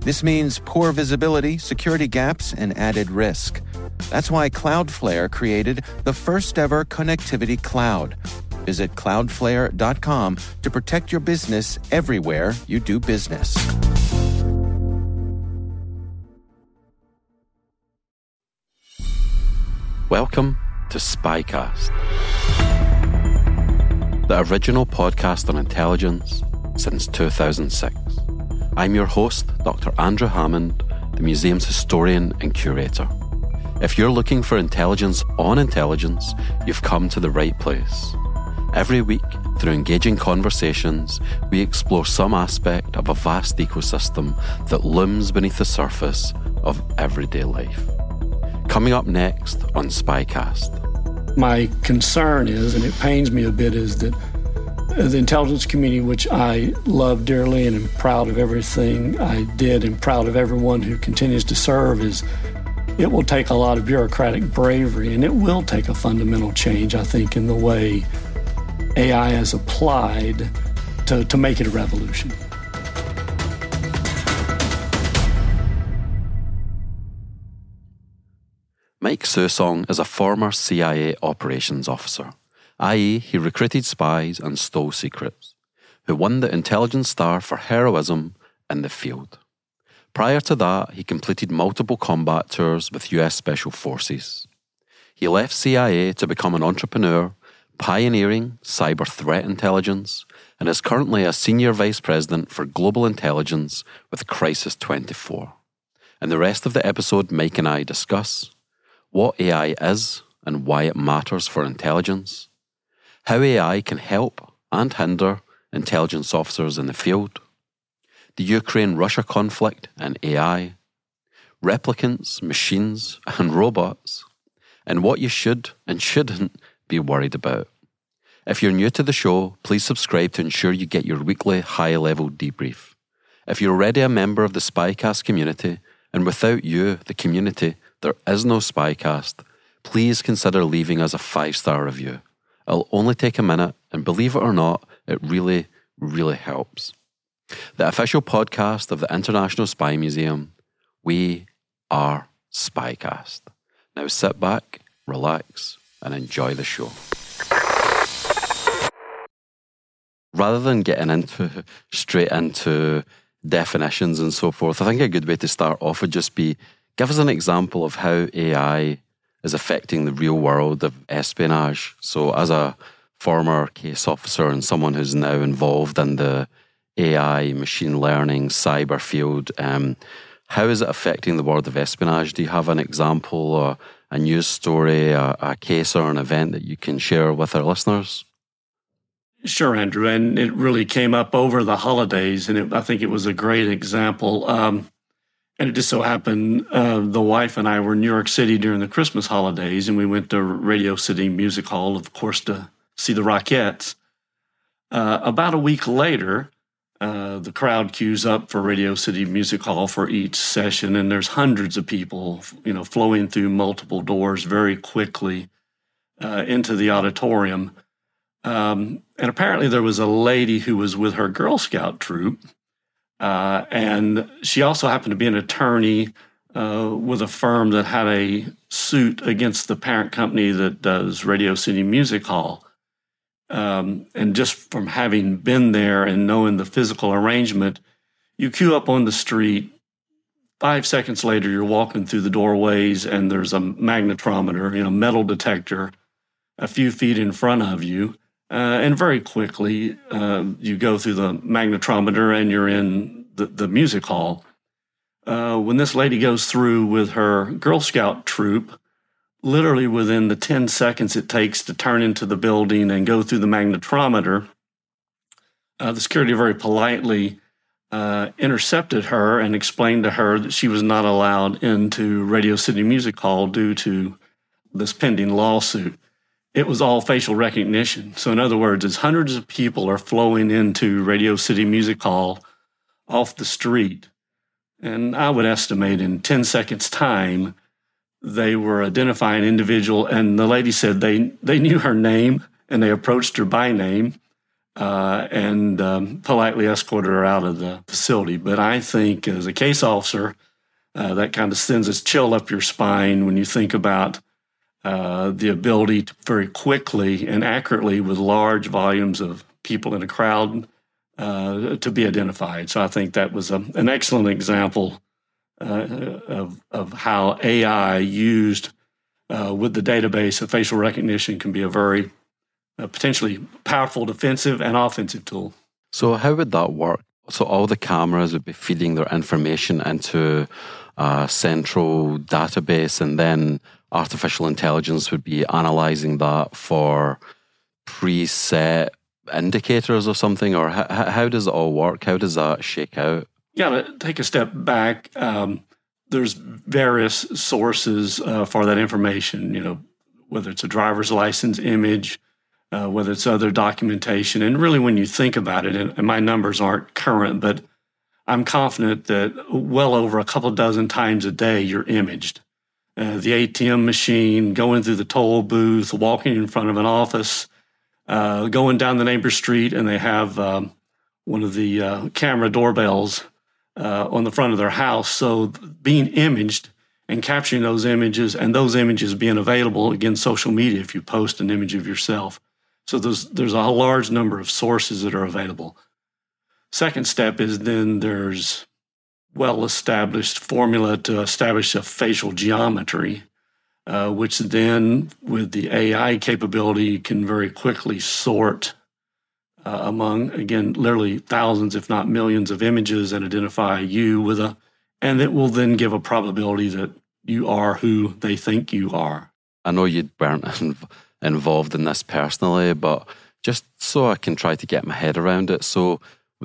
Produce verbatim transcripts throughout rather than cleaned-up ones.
This means poor visibility, security gaps, and added risk. That's why Cloudflare created the first-ever connectivity cloud. Visit cloudflare dot com to protect your business everywhere you do business. Welcome to SpyCast, the original podcast on intelligence since two thousand six. I'm your host, Doctor Andrew Hammond, the museum's historian and curator. If you're looking for intelligence on intelligence, you've come to the right place. Every week, through engaging conversations, we explore some aspect of a vast ecosystem that looms beneath the surface of everyday life. Coming up next on SpyCast. My concern is, and it pains me a bit, is that the intelligence community, which I love dearly and am proud of everything I did and proud of everyone who continues to serve, is it will take a lot of bureaucratic bravery, and it will take a fundamental change, I think, in the way A I is applied to, to make it a revolution. Mike Sosong is a former C I A operations officer, that is he recruited spies and stole secrets, who won the Intelligence Star for heroism in the field. Prior to that, he completed multiple combat tours with U S Special Forces. He left C I A to become an entrepreneur, pioneering cyber threat intelligence, and is currently a senior vice president for global intelligence with Crisis twenty-four. In the rest of the episode, Mike and I discuss what A I is and why it matters for intelligence, how A I can help and hinder intelligence officers in the field, the Ukraine-Russia conflict and A I, replicants, machines and robots, and what you should and shouldn't be worried about. If you're new to the show, please subscribe to ensure you get your weekly high-level debrief. If you're already a member of the SpyCast community, and without you, the community, there is no SpyCast, please consider leaving us a five-star review. It'll only take a minute, and believe it or not, it really, really helps. The official podcast of the International Spy Museum, we are SpyCast. Now sit back, relax, and enjoy the show. Rather than getting into straight into definitions and so forth, I think a good way to start off would just be give us an example of how A I is affecting the real world of espionage. So as a former case officer and someone who's now involved in the A I, machine learning, cyber field, um, how is it affecting the world of espionage? Do you have an example, or a news story, a, a case or an event that you can share with our listeners? Sure, Andrew. And it really came up over the holidays, and it, I think it was a great example. Um, And it just so happened uh, the wife and I were in New York City during the Christmas holidays, and we went to Radio City Music Hall, of course, to see the Rockettes. Uh, about a week later, uh, the crowd queues up for Radio City Music Hall for each session, and there's hundreds of people, you know, flowing through multiple doors very quickly uh, into the auditorium. Um, and apparently there was a lady who was with her Girl Scout troop, Uh, and she also happened to be an attorney uh, with a firm that had a suit against the parent company that does Radio City Music Hall. Um, and just from having been there and knowing the physical arrangement, you queue up on the street. Five seconds later, you're walking through the doorways, and there's a magnetometer, you know, metal detector, a few feet in front of you. Uh, and very quickly, uh, you go through the magnetometer and you're in the, the music hall. Uh, when this lady goes through with her Girl Scout troop, literally within the ten seconds it takes to turn into the building and go through the magnetometer, uh, the security very politely uh, intercepted her and explained to her that she was not allowed into Radio City Music Hall due to this pending lawsuit. It was all facial recognition. So in other words, as hundreds of people are flowing into Radio City Music Hall off the street, and I would estimate in ten seconds time, they were identifying an individual, and the lady said they, they knew her name, and they approached her by name uh, and um, politely escorted her out of the facility. But I think as a case officer, uh, that kind of sends a chill up your spine when you think about uh, the ability to very quickly and accurately with large volumes of people in a crowd uh, to be identified. So I think that was a, an excellent example Uh, of of how A I used uh, with the database of facial recognition can be a very uh, potentially powerful defensive and offensive tool. So how would that work? So all the cameras would be feeding their information into a central database, and then artificial intelligence would be analyzing that for preset indicators or something? Or how, how does it all work? How does that shake out? Yeah, to take a step back, um, there's various sources uh, for that information, you know, whether it's a driver's license image, uh, whether it's other documentation. And really when you think about it, and my numbers aren't current, but I'm confident that well over a couple dozen times a day you're imaged. Uh, the A T M machine, going through the toll booth, walking in front of an office, uh, going down the neighbor's street, and they have um, one of the uh, camera doorbells Uh, on the front of their house. So being imaged and capturing those images and those images being available, again, social media, if you post an image of yourself. So there's, there's a large number of sources that are available. Second step is then there's well-established formula to establish a facial geometry, uh, which then with the A I capability, you can very quickly sort Uh, among, again, literally thousands, if not millions of images and identify you with a, and it will then give a probability that you are who they think you are. I know you weren't involved in this personally, but just so I can try to get my head around it. So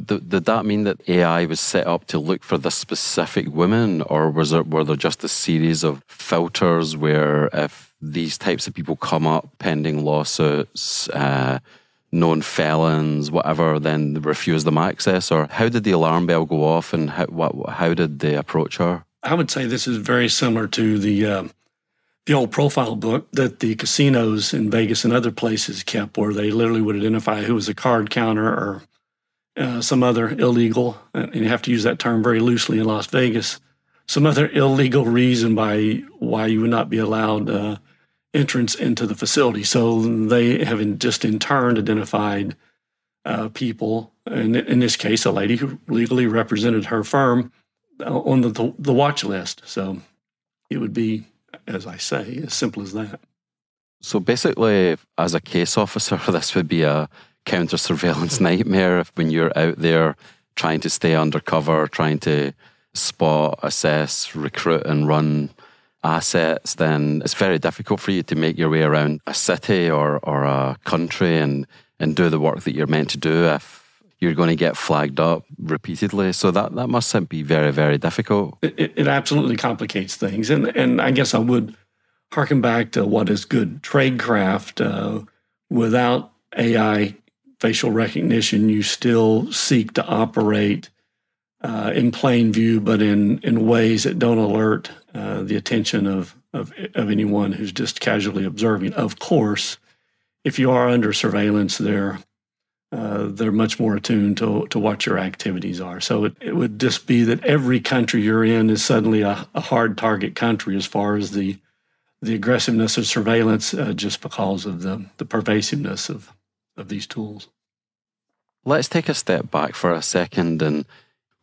th- did that mean that A I was set up to look for this specific woman, or was there, were there just a series of filters where if these types of people come up pending lawsuits, uh, known felons, whatever, then refuse them access? Or how did the alarm bell go off, and how, what, how did they approach her? I would say this is very similar to the uh, the old profile book that the casinos in Vegas and other places kept, where they literally would identify who was a card counter or uh, some other illegal, and you have to use that term very loosely in Las Vegas, some other illegal reason by why you would not be allowed uh, entrance into the facility. So they have in, just in turn identified uh, people, and in this case, a lady who legally represented her firm on the, the watch list. So it would be, as I say, as simple as that. So basically, as a case officer, this would be a counter-surveillance nightmare if when you're out there trying to stay undercover, trying to spot, assess, recruit, and run assets, then it's very difficult for you to make your way around a city or, or a country and, and do the work that you're meant to do if you're going to get flagged up repeatedly. So that, that must be very, very difficult. It, it absolutely complicates things. And and I guess I would harken back to what is good tradecraft. Uh, without A I facial recognition, you still seek to operate Uh, in plain view, but in, in ways that don't alert uh, the attention of, of of anyone who's just casually observing. Of course, if you are under surveillance, they're, uh, they're much more attuned to, to what your activities are. So it, it would just be that every country you're in is suddenly a, a hard target country as far as the the aggressiveness of surveillance, uh, just because of the, the pervasiveness of, of these tools. Let's take a step back for a second, and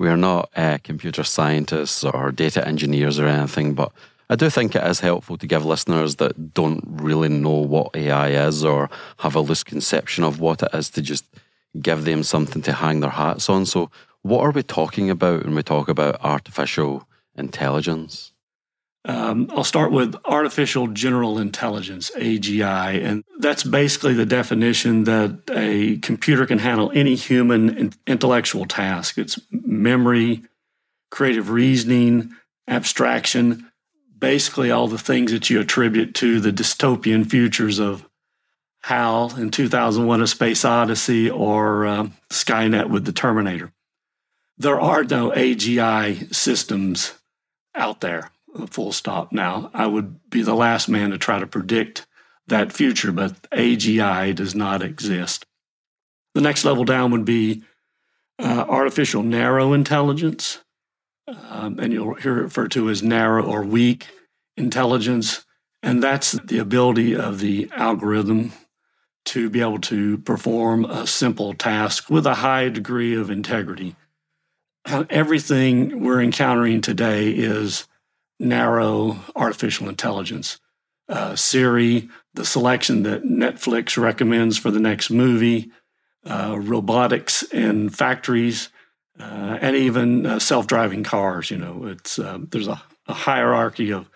we are not uh, computer scientists or data engineers or anything, but I do think it is helpful to give listeners that don't really know what A I is or have a loose conception of what it is to just give them something to hang their hats on. So what are we talking about when we talk about artificial intelligence? Um, I'll start with artificial general intelligence, A G I, and that's basically the definition that a computer can handle any human intellectual task. It's memory, creative reasoning, abstraction, basically all the things that you attribute to the dystopian futures of HAL in two thousand one: A Space Odyssey or uh, Skynet with the Terminator. There are no A G I systems out there. Full stop. Now, I would be the last man to try to predict that future, but A G I does not exist. The next level down would be uh, artificial narrow intelligence, um, and you'll hear it referred to as narrow or weak intelligence, and that's the ability of the algorithm to be able to perform a simple task with a high degree of integrity. Everything we're encountering today is narrow artificial intelligence. Uh, Siri, the selection that Netflix recommends for the next movie, uh, robotics in factories, uh, and even uh, self-driving cars. You know, it's uh, there's a, a hierarchy of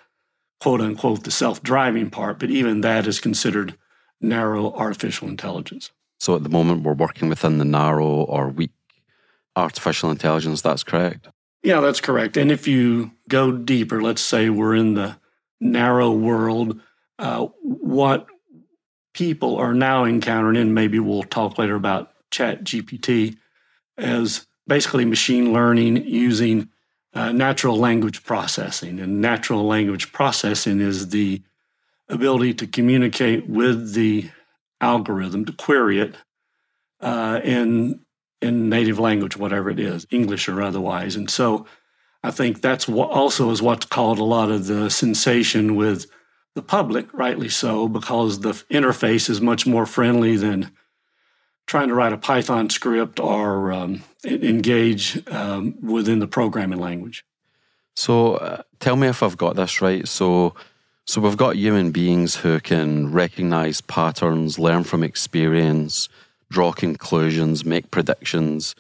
quote-unquote the self-driving part, but even that is considered narrow artificial intelligence. So at the moment, we're working within the narrow or weak artificial intelligence, that's correct? Yeah, that's correct. And if you go deeper, let's say we're in the narrow world, uh, what people are now encountering, and maybe we'll talk later about ChatGPT, as basically machine learning using uh, natural language processing. And natural language processing is the ability to communicate with the algorithm, to query it uh, in in native language, whatever it is, English or otherwise. And so I think that's what also is what's called a lot of the sensation with the public, rightly so, because the interface is much more friendly than trying to write a Python script or um, engage um, within the programming language. So uh, tell me if I've got this right. So, so we've got human beings who can recognize patterns, learn from experience, draw conclusions, make predictions,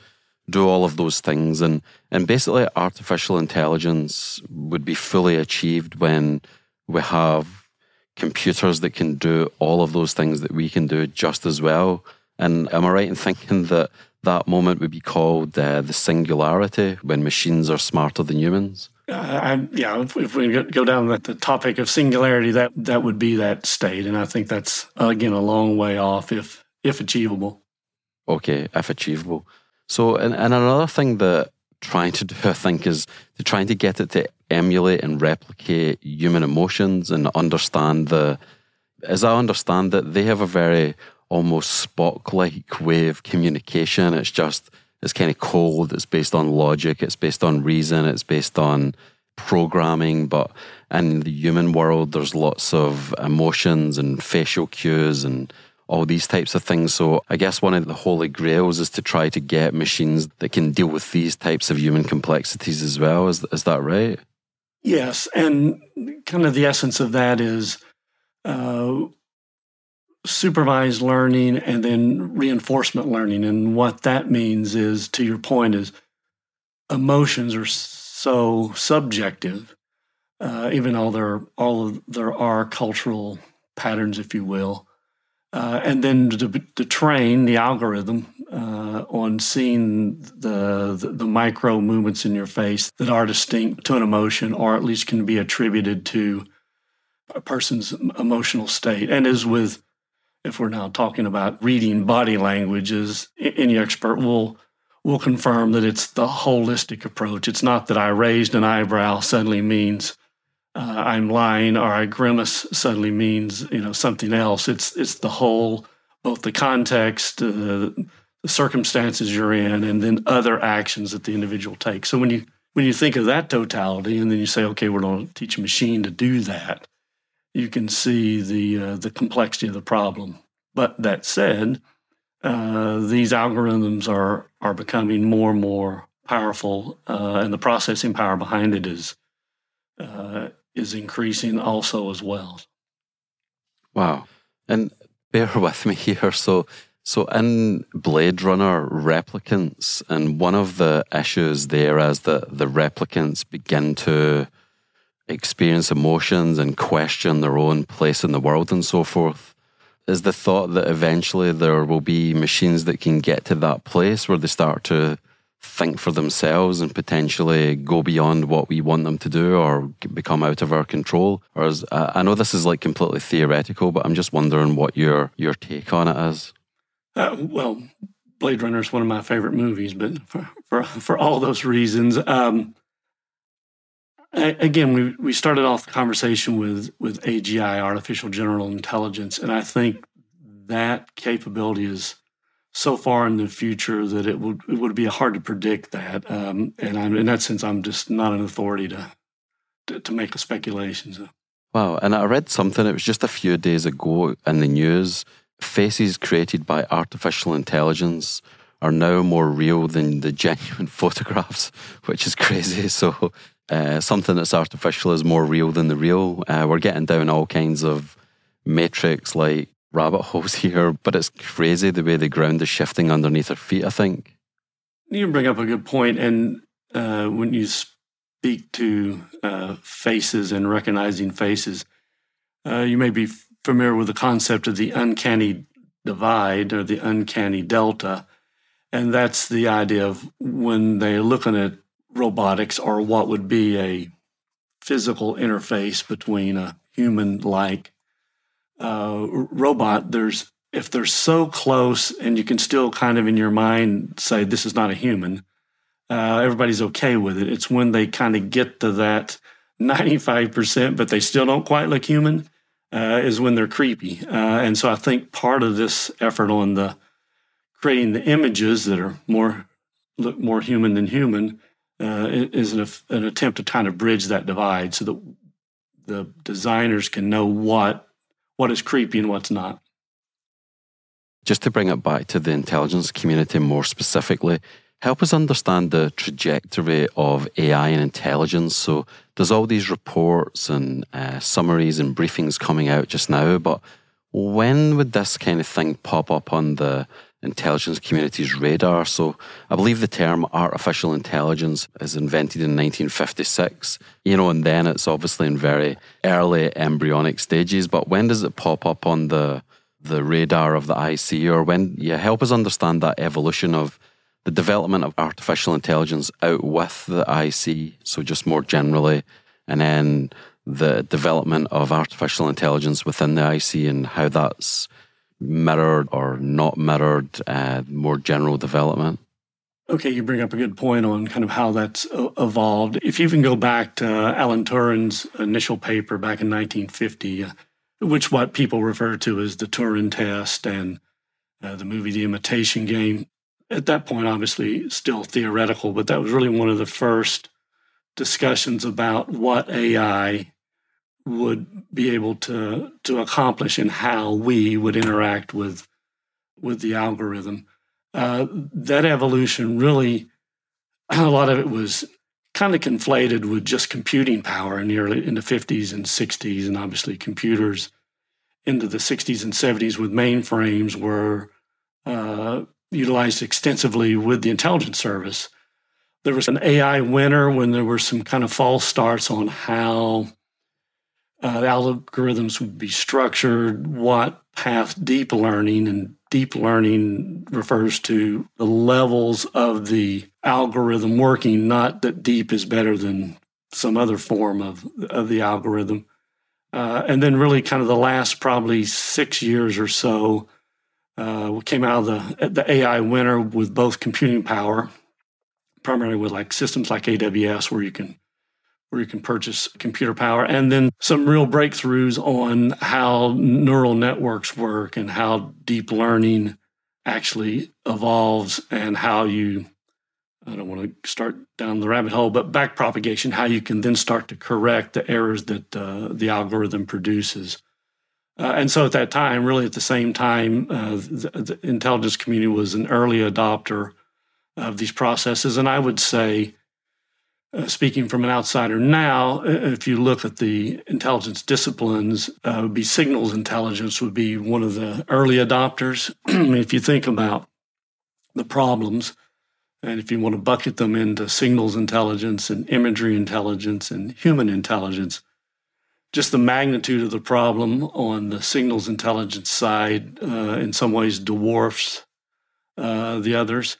do all of those things. And, and basically artificial intelligence would be fully achieved when we have computers that can do all of those things that we can do just as well. And am I right in thinking that that moment would be called uh, the singularity, when machines are smarter than humans? Uh, I, yeah, if, if we go down the, the topic of singularity, that, that would be that state. And I think that's, again, a long way off if If achievable. Okay, if achievable. So, and, and another thing that trying to do, I think, is to trying to get it to emulate and replicate human emotions and understand the, as I understand that they have a very almost Spock-like way of communication. It's just, it's kind of cold. It's based on logic. It's based on reason. It's based on programming. But in the human world, there's lots of emotions and facial cues and all these types of things. So I guess one of the holy grails is to try to get machines that can deal with these types of human complexities as well. Is, is that right? Yes. And kind of the essence of that is uh, supervised learning and then reinforcement learning. And what that means is, to your point, is emotions are so subjective, uh, even though there, all of, there are cultural patterns, if you will. Uh, and then to, to train the algorithm uh, on seeing the, the the micro movements in your face that are distinct to an emotion, or at least can be attributed to a person's emotional state. And as with, if we're now talking about reading body languages, any expert will will confirm that it's the holistic approach. It's not that I raised an eyebrow suddenly means Uh, I'm lying, or I grimace suddenly means, you know, something else. It's it's the whole, both the context, uh, the circumstances you're in, and then other actions that the individual takes. So when you when you think of that totality, and then you say, okay, we're going to teach a machine to do that, you can see the uh, the complexity of the problem. But that said, uh, these algorithms are are becoming more and more powerful, uh, and the processing power behind it is. Uh, is increasing also as well. Wow. And bear with me here. So, so in Blade Runner, replicants, and one of the issues there is that the replicants begin to experience emotions and question their own place in the world and so forth, is the thought that eventually there will be machines that can get to that place where they start to think for themselves and potentially go beyond what we want them to do or become out of our control. Or is, I know this is like completely theoretical, but I'm just wondering what your your take on it is. Uh, well, Blade Runner is one of my favorite movies, but for for, for all those reasons, um, I, again, we we started off the conversation with with A G I, artificial general intelligence, and I think that capability is so far in the future that it would it would be hard to predict that. Um, and I'm, in that sense, I'm just not an authority to to, to make the speculations. Wow. And I read something, it was just a few days ago in the news, faces created by artificial intelligence are now more real than the genuine photographs, which is crazy. So uh, something that's artificial is more real than the real. Uh, we're getting down all kinds of matrix, like, rabbit holes here, but it's crazy the way the ground is shifting underneath our feet, I think. You bring up a good point, and uh, when you speak to uh, faces and recognizing faces, uh, you may be familiar with the concept of the uncanny divide or the uncanny delta, and that's the idea of when they're looking at robotics or what would be a physical interface between a human-like Uh, robot, there's if they're so close and you can still kind of in your mind say this is not a human, uh, everybody's okay with it. It's when they kind of get to that ninety-five percent, but they still don't quite look human, uh, is when they're creepy. Uh, and so I think part of this effort on the creating the images that are more look more human than human uh, is an, an attempt to kind of bridge that divide so that the designers can know what What is creepy and what's not. Just to bring it back to the intelligence community more specifically, help us understand the trajectory of A I and intelligence. So there's all these reports and uh, summaries and briefings coming out just now, but when would this kind of thing pop up on the intelligence community's radar? So I believe the term artificial intelligence is invented in nineteen fifty-six, you know, and then it's obviously in very early embryonic stages. But when does it pop up on the the radar of the I C? Or when you yeah, help us understand that evolution of the development of artificial intelligence out with the I C, so just more generally, and then the development of artificial intelligence within the I C and how that's mirrored or not mirrored, uh, more general development? Okay, you bring up a good point on kind of how that's evolved. If you even go back to Alan Turing's initial paper back in nineteen fifty, which what people refer to as the Turing test and uh, the movie The Imitation Game, at that point, obviously, still theoretical, but that was really one of the first discussions about what A I would be able to to accomplish and how we would interact with with the algorithm. Uh, that evolution really, a lot of it was kind of conflated with just computing power in the early, in the fifties and sixties, and obviously computers into the sixties and seventies with mainframes were uh, utilized extensively with the intelligence service. There was an A I winter when there were some kind of false starts on how Uh, the algorithms would be structured, what path deep learning, and deep learning refers to the levels of the algorithm working, not that deep is better than some other form of, of the algorithm. Uh, and then really kind of the last probably six years or so, uh, came out of the, the A I winter with both computing power, primarily with like systems like A W S where you can where you can purchase computer power, and then some real breakthroughs on how neural networks work and how deep learning actually evolves and how you, I don't want to start down the rabbit hole, but backpropagation, how you can then start to correct the errors that uh, the algorithm produces. Uh, and so at that time, really at the same time, uh, the, the intelligence community was an early adopter of these processes. And I would say, Uh, speaking from an outsider now, if you look at the intelligence disciplines, uh, would be signals intelligence would be one of the early adopters. If you think about the problems, And if you want to bucket them into signals intelligence and imagery intelligence and human intelligence, just the magnitude of the problem on the signals intelligence side uh, in some ways dwarfs uh, the others.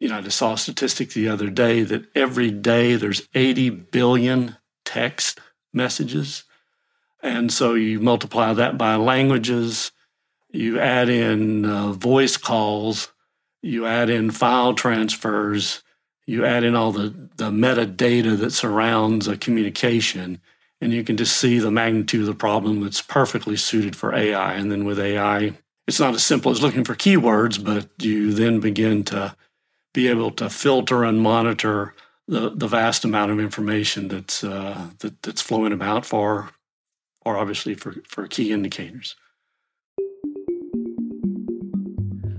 You know, I just saw a statistic the other day that every day there's eighty billion text messages. And so you multiply that by languages, you add in uh, voice calls, you add in file transfers, you add in all the, the metadata that surrounds a communication, and you can just see the magnitude of the problem that's perfectly suited for A I. And then with A I, it's not as simple as looking for keywords, but you then begin to be able to filter and monitor the, the vast amount of information that's uh, that, that's flowing about for, or obviously for, for key indicators.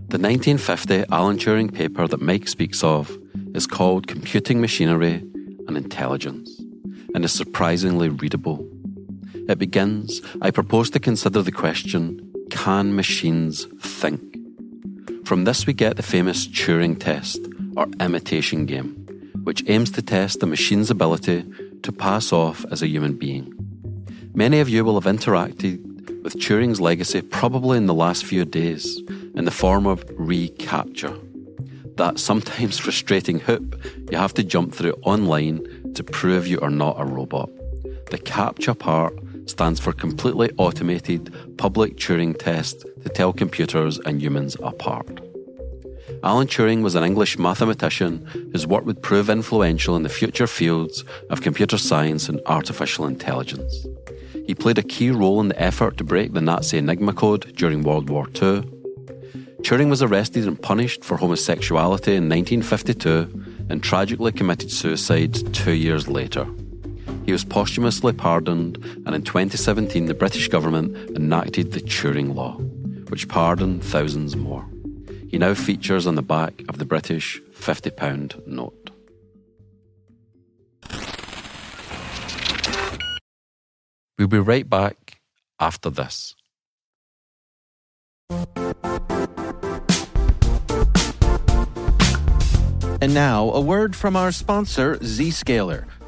The nineteen fifty Alan Turing paper that Mike speaks of is called Computing Machinery and Intelligence, and is surprisingly readable. It begins, I propose to consider the question, can machines think? From this we get the famous Turing test, or imitation game, which aims to test the machine's ability to pass off as a human being. Many of you will have interacted with Turing's legacy probably in the last few days, in the form of reCAPTCHA, that sometimes frustrating hoop you have to jump through online to prove you are not a robot. The CAPTCHA part stands for Completely Automated Public Turing Test to Tell Computers and Humans Apart. Alan Turing was an English mathematician whose work would prove influential in the future fields of computer science and artificial intelligence. He played a key role in the effort to break the Nazi Enigma code during World War Two. Turing was arrested and punished for homosexuality in nineteen fifty-two and tragically committed suicide two years later. He was posthumously pardoned, and in twenty seventeen the British government enacted the Turing Law, which pardoned thousands more. He now features on the back of the British fifty pound note. We'll be right back after this. And now, a word from our sponsor, Zscaler,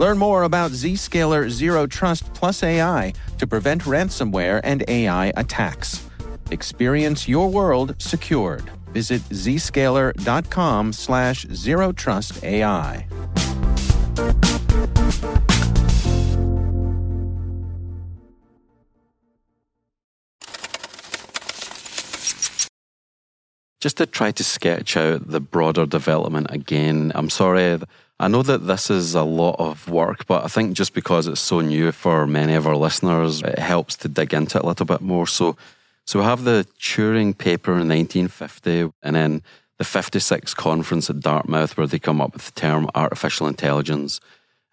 Learn more about Zscaler Zero Trust plus A I to prevent ransomware and A I attacks. Experience your world secured. Visit zscaler.com slash zero trust AI. Just to try to sketch out the broader development again, I'm sorry, I know that this is a lot of work, but I think just because it's so new for many of our listeners, it helps to dig into it a little bit more. So so we have the Turing paper in nineteen fifty, and then the fifty-six conference at Dartmouth where they come up with the term artificial intelligence.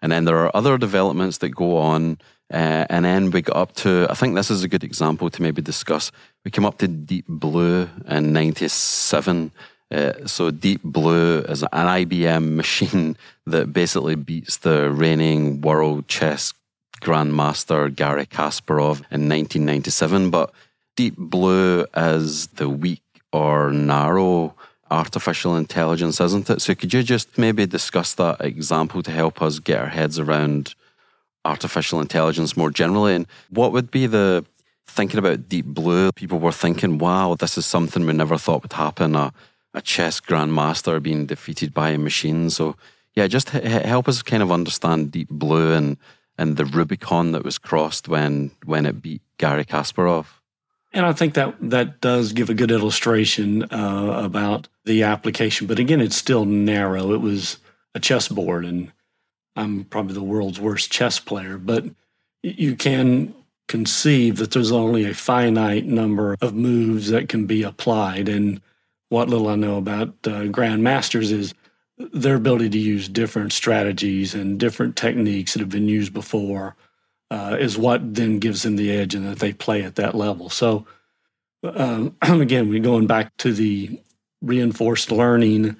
And then there are other developments that go on. Uh, and then we got up to, I think this is a good example to maybe discuss, we came up to Deep Blue in ninety-seven. Uh, so Deep Blue is an I B M machine that basically beats the reigning world chess grandmaster Garry Kasparov in nineteen ninety-seven. But Deep Blue is the weak or narrow artificial intelligence, isn't it? So could you just maybe discuss that example to help us get our heads around artificial intelligence more generally? And what would be the, thinking about Deep Blue, people were thinking, wow, this is something we never thought would happen, a, a chess grandmaster being defeated by a machine. So yeah, just h- help us kind of understand Deep Blue and and the Rubicon that was crossed when when it beat Garry Kasparov. And I think that that does give a good illustration uh, about the application. But again, it's still narrow. It was a chessboard, and I'm probably the world's worst chess player, but you can conceive that there's only a finite number of moves that can be applied. And what little I know about uh, grandmasters is their ability to use different strategies and different techniques that have been used before uh, is what then gives them the edge and that they play at that level. So um, again, we're going back to the reinforced learning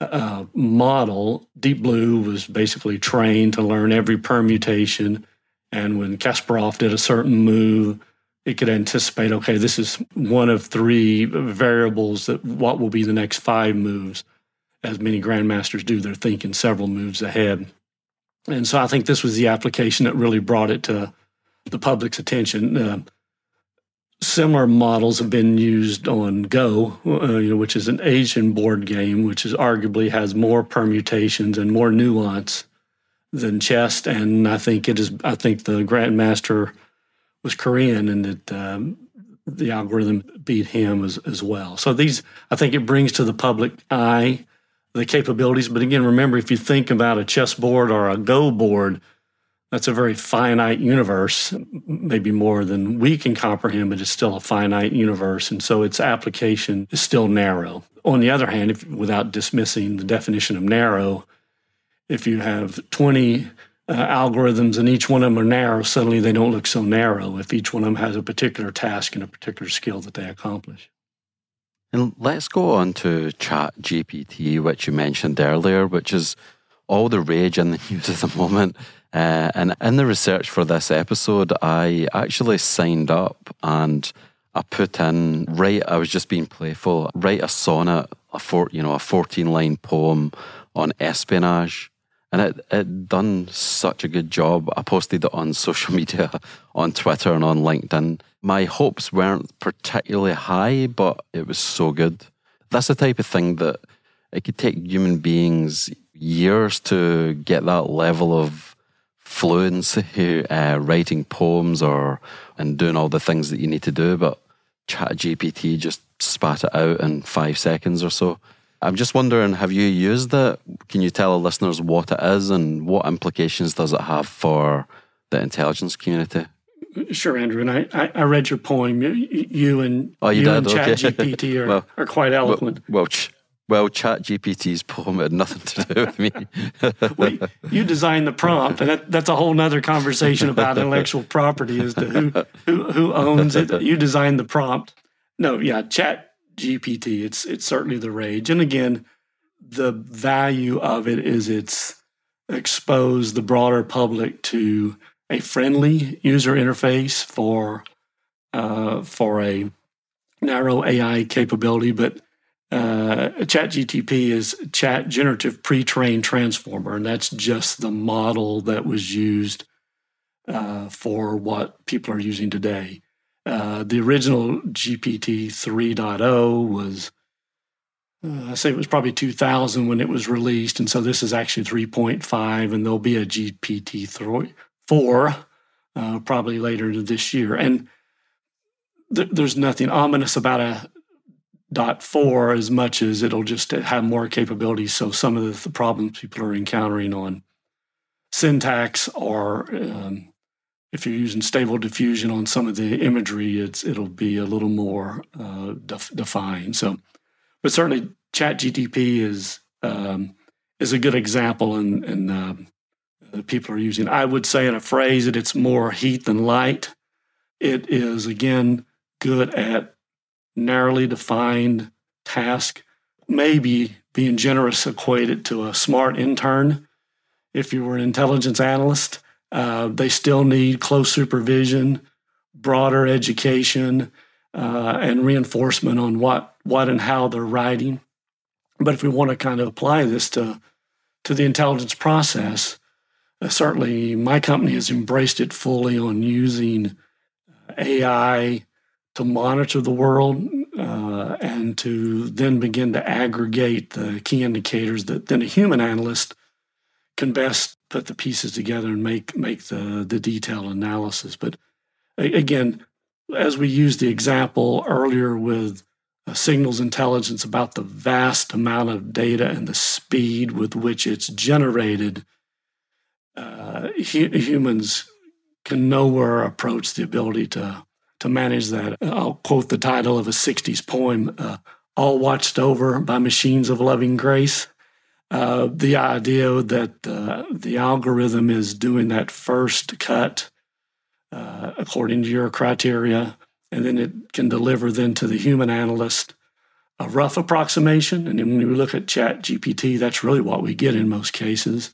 uh, model. Deep Blue was basically trained to learn every permutation. And when Kasparov did a certain move, it could anticipate, okay, this is one of three variables that what will be the next five moves. As many grandmasters do, they're thinking several moves ahead. And so I think this was the application that really brought it to the public's attention. Uh, similar models have been used on Go, uh, you know, which is an Asian board game, which is arguably has more permutations and more nuance than chess. And I think it is. I think the grandmaster was Korean, and that um, the algorithm beat him as, as well. So these, I think, it brings to the public eye the capabilities. But again, remember, if you think about a chessboard or a Go board, that's a very finite universe, maybe more than we can comprehend, but it's still a finite universe. And so its application is still narrow. On the other hand, if, without dismissing the definition of narrow, if you have twenty uh, algorithms and each one of them are narrow, suddenly they don't look so narrow if each one of them has a particular task and a particular skill that they accomplish. And let's go on to ChatGPT, which you mentioned earlier, which is all the rage in the news at the moment. Uh, and in the research for this episode, I actually signed up and I put in, write, I was just being playful, write a sonnet, a four, you know, a fourteen-line poem on espionage. And it, it done such a good job. I posted it on social media, on Twitter and on LinkedIn. My hopes weren't particularly high, but it was so good. That's the type of thing that it could take human beings years to get that level of fluency, uh, writing poems or and doing all the things that you need to do. But ChatGPT just spat it out in five seconds or so. I'm just wondering, have you used it? Can you tell our listeners what it is and what implications does it have for the intelligence community? Sure, Andrew. And I, I, I read your poem. You, you and, oh, you you and okay. ChatGPT are, well, are quite eloquent. Well, well, ch- well, ChatGPT's poem had nothing to do with me. we, you designed the prompt, and that, that's a whole other conversation about intellectual property as to who, who, who owns it. You designed the prompt. No, yeah, Chat. G P T, it's it's certainly the rage. And again, the value of it is it's exposed the broader public to a friendly user interface for uh, for a narrow A I capability. But uh, ChatGPT is Chat Generative Pre-trained Transformer, and that's just the model that was used uh, for what people are using today. Uh, the original G P T three point oh was, uh, I say it was probably two thousand when it was released, and so this is actually three point five, and there'll be a G P T four uh, probably later this year. And th- there's nothing ominous about a .four as much as it'll just have more capabilities, so some of the problems people are encountering on syntax are... Um, If you're using Stable Diffusion on some of the imagery, it's it'll be a little more uh, def- defined. So, but certainly ChatGPT is um, is a good example, and and um, people are using. I would say in a phrase that it's more heat than light. It is again good at narrowly defined task. Maybe being generous, equate it to a smart intern. If you were an intelligence analyst. Uh, they still need close supervision, broader education, uh, and reinforcement on what, what and how they're writing. But if we want to kind of apply this to, to the intelligence process, uh, certainly my company has embraced it fully on using A I to monitor the world uh, and to then begin to aggregate the key indicators that then a human analyst can best put the pieces together and make make the, the detailed analysis. But again, as we used the example earlier with signals intelligence about the vast amount of data and the speed with which it's generated, uh, hu- humans can nowhere approach the ability to, to manage that. I'll quote the title of a sixties poem, uh, All Watched Over by Machines of Loving Grace. Uh, the idea that uh, the algorithm is doing that first cut uh, according to your criteria, and then it can deliver then to the human analyst a rough approximation. And then when we look at ChatGPT, that's really what we get in most cases.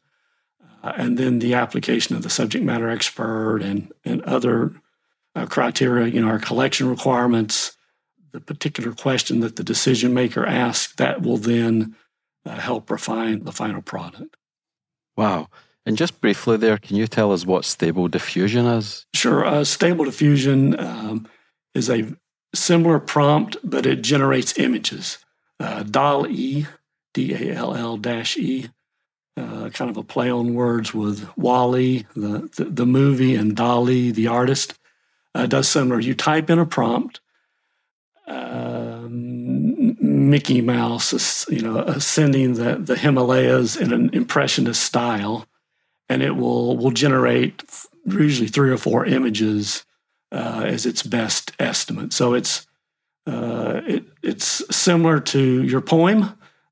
Uh, and then the application of the subject matter expert and, and other uh, criteria, you know, our collection requirements, the particular question that the decision maker asks, that will then uh, help refine the final product. Wow. And just briefly there, can you tell us what Stable Diffusion is? Sure. Uh, Stable Diffusion um, is a similar prompt, but it generates images. Uh, D A L L E, D A L L E, uh, kind of a play on words with Wall-E, the, the, the movie, and D A L L E, the artist, uh, does similar. You type in a prompt, uh, Mickey Mouse, you know, ascending the, the Himalayas in an impressionist style, and it will, will generate usually three or four images Uh, as its best estimate. So it's uh, it, it's similar to your poem,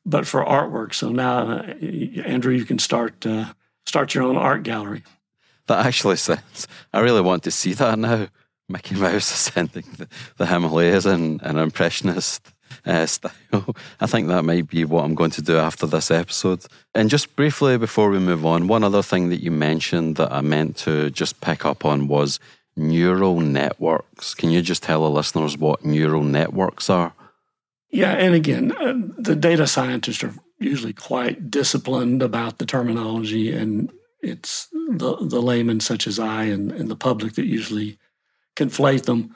but for artwork. So now, uh, Andrew, you can start uh, start your own art gallery. That actually sounds. I really want to see that now. Mickey Mouse ascending the, the Himalayas in an impressionist uh, style. I think that might be what I'm going to do after this episode. And just briefly before we move on, one other thing that you mentioned that I meant to just pick up on was neural networks. Can you just tell the listeners what neural networks are? Yeah, and again, uh, the data scientists are usually quite disciplined about the terminology, and it's the, the layman such as I and, and the public that usually conflate them.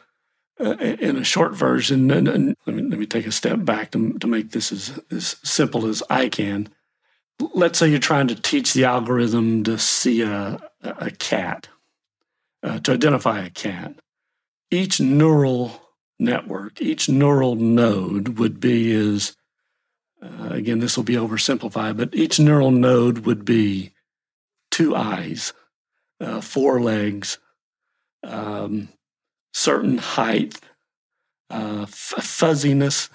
Uh, in a short version, and, and let me, let me take a step back to, to make this as, as simple as I can. Let's say you're trying to teach the algorithm to see a, a cat. Uh, to identify a cat, each neural network, each neural node would be is, uh, again, this will be oversimplified, but each neural node would be two eyes, uh, four legs, um, certain height, uh, f- fuzziness,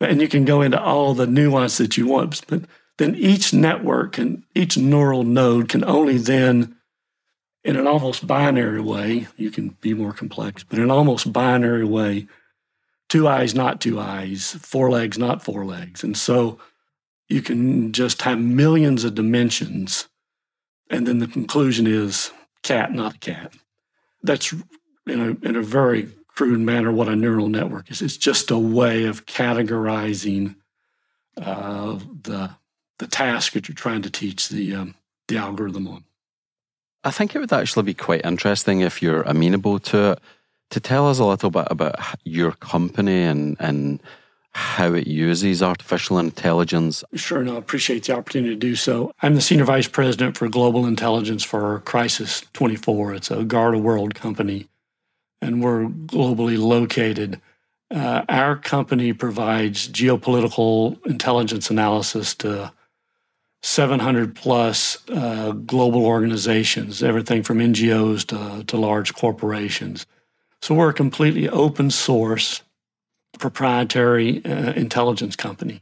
and you can go into all the nuance that you want. But then each network and each neural node can only then, in an almost binary way, you can be more complex, but in an almost binary way, two eyes, not two eyes, four legs, not four legs. And so you can just have millions of dimensions, and then the conclusion is cat, not cat. That's in a, in a very crude manner what a neural network is. It's just a way of categorizing uh, the the task that you're trying to teach the um, the algorithm on. I think it would actually be quite interesting, if you're amenable to it, to tell us a little bit about your company and, and how it uses artificial intelligence. Sure, and I appreciate the opportunity to do so. I'm the Senior Vice President for Global Intelligence for Crisis twenty-four. It's a Garda World company, and we're globally located. Uh, our company provides geopolitical intelligence analysis to seven hundred plus uh, global organizations, everything from N G Os to, to large corporations. So we're a completely open source, proprietary uh, intelligence company.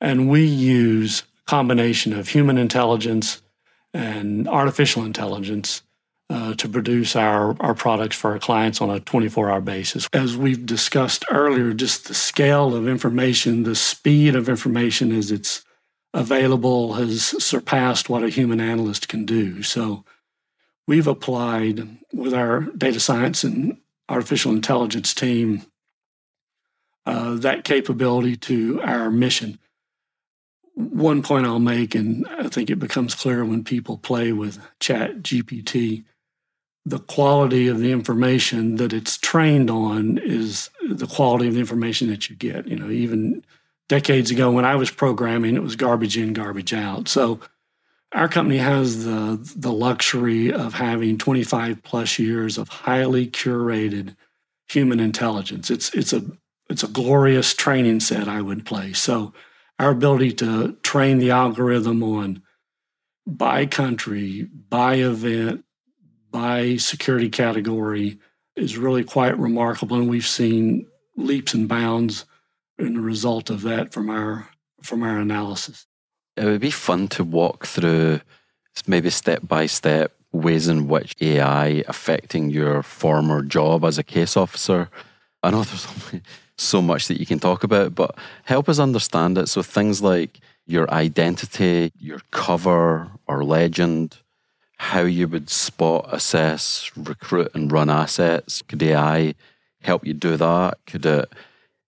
And we use a combination of human intelligence and artificial intelligence uh, to produce our, our products for our clients on a twenty-four hour basis. As we've discussed earlier, just the scale of information, the speed of information as it's available has surpassed what a human analyst can do. So we've applied with our data science and artificial intelligence team uh, that capability to our mission. One point I'll make, and I think it becomes clear when people play with ChatGPT, the quality of the information that it's trained on is the quality of the information that you get. You know, even decades ago, when I was programming, it was garbage in, garbage out. So our company has the the luxury of having twenty-five plus years of highly curated human intelligence. It's it's a it's a glorious training set, I would play. So our ability to train the algorithm on by country, by event, by security category is really quite remarkable, and we've seen leaps and bounds and the result of that from our from our analysis. It would be fun to walk through maybe step by step ways in which A I affecting your former job as a case officer. I know there's so much that you can talk about, but help us understand it. So things like your identity, your cover or legend, how you would spot, assess, recruit and run assets. Could A I help you do that? Could it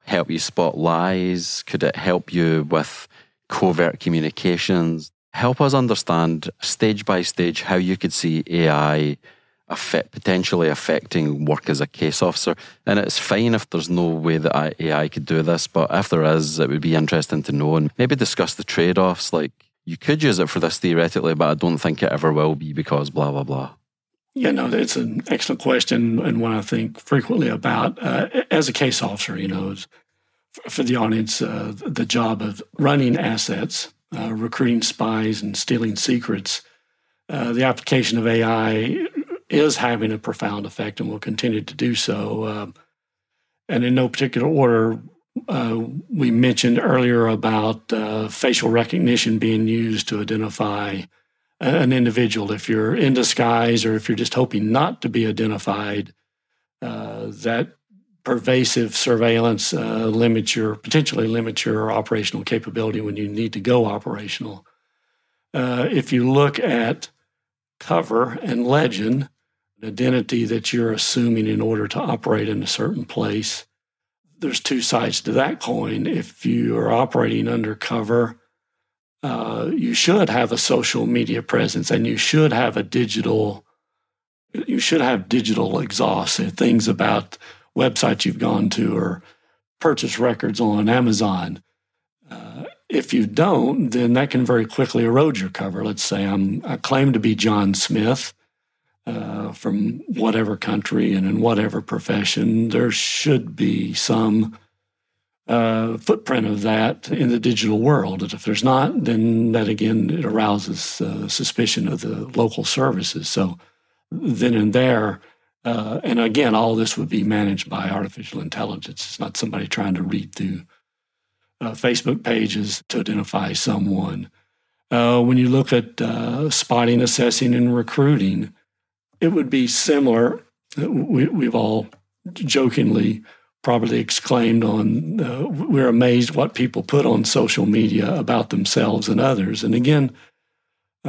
help you spot lies? Could it help you with covert communications? Help us understand stage by stage how you could see A I affect, potentially affecting work as a case officer. And it's fine if there's no way that A I could do this, but if there is, it would be interesting to know and maybe discuss the trade-offs. Like, you could use it for this theoretically, but I don't think it ever will be because blah, blah, blah. Yeah, no, it's an excellent question and one I think frequently about. Uh, as a case officer, you know, for the audience, uh, the job of running assets, uh, recruiting spies and stealing secrets, uh, the application of A I is having a profound effect and will continue to do so. Uh, and in no particular order, uh, we mentioned earlier about uh, facial recognition being used to identify an individual. If you're in disguise or if you're just hoping not to be identified, uh, that pervasive surveillance uh, limits your, potentially limits your operational capability when you need to go operational. Uh, if you look at cover and legend, an identity that you're assuming in order to operate in a certain place, there's two sides to that coin. If you are operating under cover, Uh, you should have a social media presence, and you should have a digital, you should have digital exhaust, and things about websites you've gone to or purchase records on Amazon. Uh, if you don't, then that can very quickly erode your cover. Let's say I'm, I claim to be John Smith uh, from whatever country and in whatever profession. There should be some Uh, footprint of that in the digital world. And if there's not, then that again, it arouses uh, suspicion of the local services. So then and there, uh, and again, all this would be managed by artificial intelligence. It's not somebody trying to read through uh, Facebook pages to identify someone. Uh, when you look at uh, spotting, assessing, and recruiting, it would be similar. We, we've all jokingly probably exclaimed on, uh, we're amazed what people put on social media about themselves and others. And again,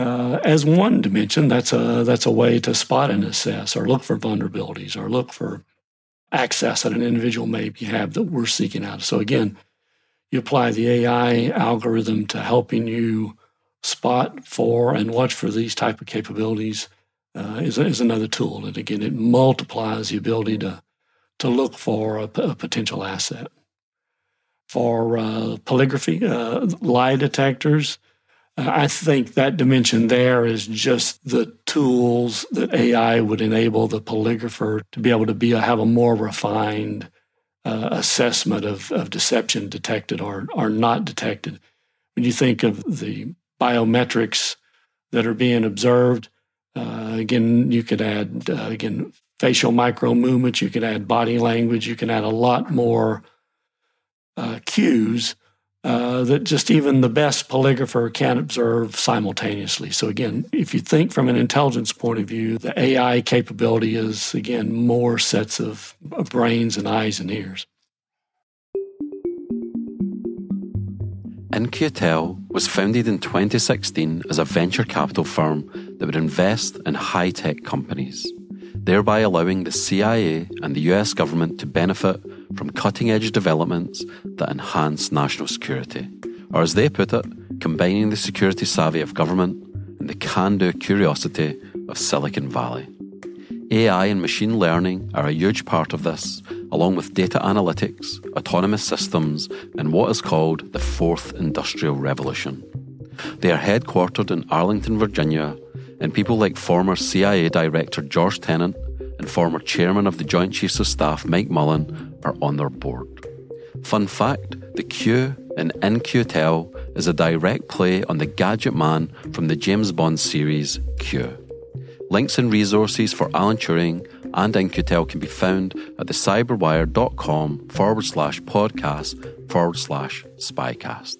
uh, as one dimension, that's a that's a way to spot and assess or look for vulnerabilities or look for access that an individual may have that we're seeking out. So again, you apply the A I algorithm to helping you spot for and watch for these type of capabilities uh, is, is another tool. And again, it multiplies the ability to to look for a, p- a potential asset. For uh, polygraphy, uh, lie detectors, uh, I think that dimension there is just the tools that A I would enable the polygrapher to be able to be a, have a more refined uh, assessment of, of deception detected or, or not detected. When you think of the biometrics that are being observed, uh, again, you could add, uh, again, facial micro movements, you can add body language, you can add a lot more uh, cues uh, that just even the best polygrapher can observe simultaneously. So again, if you think from an intelligence point of view, the A I capability is, again, more sets of brains and eyes and ears. In-Q-Tel was founded in twenty sixteen as a venture capital firm that would invest in high-tech companies, thereby allowing the C I A and the U S government to benefit from cutting-edge developments that enhance national security. Or as they put it, combining the security savvy of government and the can-do curiosity of Silicon Valley. A I and machine learning are a huge part of this, along with data analytics, autonomous systems, and what is called the Fourth Industrial Revolution. They are headquartered in Arlington, Virginia, and people like former C I A Director George Tenet and former Chairman of the Joint Chiefs of Staff Mike Mullen are on their board. Fun fact, the Q in In-Q-Tel is a direct play on the gadget man from the James Bond series Q. Links and resources for Alan Turing and In-Q-Tel can be found at thecyberwire.com forward slash podcast forward slash spycast.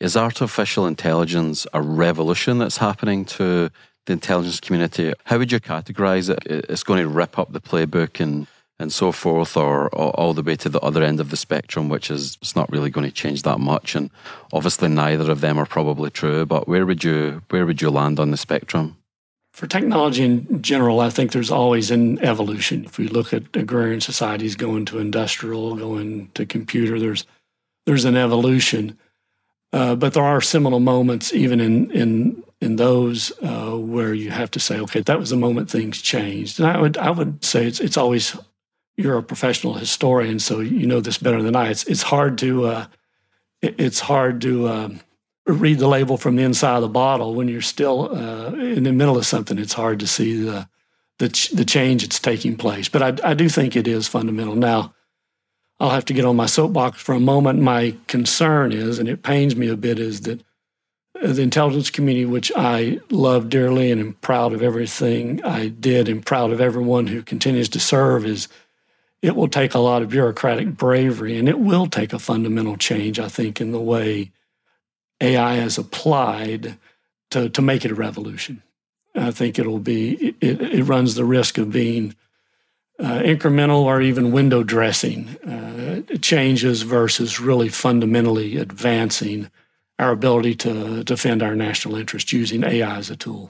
Is artificial intelligence a revolution that's happening to the intelligence community? How would you categorize it? It's going to rip up the playbook and, and so forth, or, or all the way to the other end of the spectrum, which is it's not really going to change that much. And obviously neither of them are probably true, but where would you where would you land on the spectrum? For technology in general, I think there's always an evolution. If we look at agrarian societies going to industrial, going to computer, there's there's an evolution. Uh, but there are seminal moments even in in in those uh, where you have to say, okay, that was the moment things changed. And I would I would say it's it's always, you're a professional historian, so you know this better than I. It's it's hard to uh, it's hard to uh, read the label from the inside of the bottle when you're still uh, in the middle of something. It's hard to see the the ch- the change that's taking place. But I I do think it is fundamental now. I'll have to get on my soapbox for a moment. My concern is, and it pains me a bit, is that the intelligence community, which I love dearly and am proud of everything I did and proud of everyone who continues to serve, is it will take a lot of bureaucratic bravery, and it will take a fundamental change, I think, in the way A I is applied to, to make it a revolution. I think it'll be, it, it runs the risk of being Uh, incremental or even window dressing uh, changes versus really fundamentally advancing our ability to defend our national interest using A I as a tool.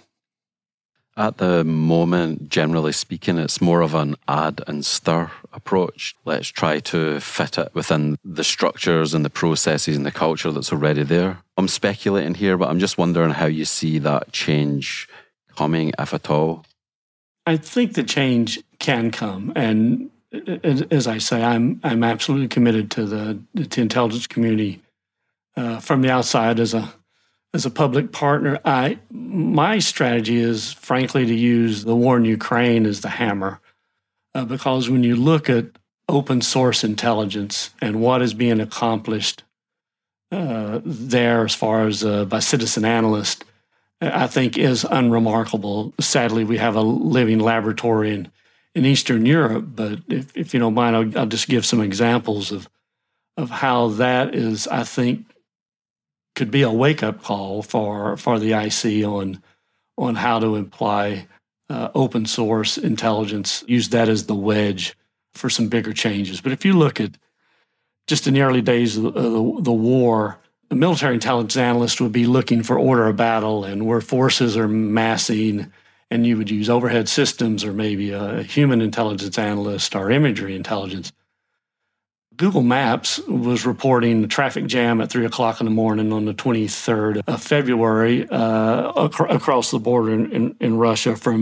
At the moment, generally speaking, it's more of an add and stir approach. Let's try to fit it within the structures and the processes and the culture that's already there. I'm speculating here, but I'm just wondering how you see that change coming, if at all. I think the change can come, and as I say, I'm I'm absolutely committed to the to the intelligence community uh, from the outside as a as a public partner. I my strategy is, frankly, to use the war in Ukraine as the hammer, uh, because when you look at open source intelligence and what is being accomplished uh, there, as far as uh, by citizen analysts, I think is unremarkable. Sadly, we have a living laboratory in, in Eastern Europe, but if, if you don't mind, I'll, I'll just give some examples of of how that is, I think, could be a wake-up call for, for the I C on, on how to apply uh, open source intelligence, use that as the wedge for some bigger changes. But if you look at just in the early days of the, of the war, a military intelligence analyst would be looking for order of battle and where forces are massing, and you would use overhead systems or maybe a human intelligence analyst or imagery intelligence. Google Maps was reporting a traffic jam at three o'clock in the morning on the twenty-third of February uh, ac- across the border in, in, in Russia from,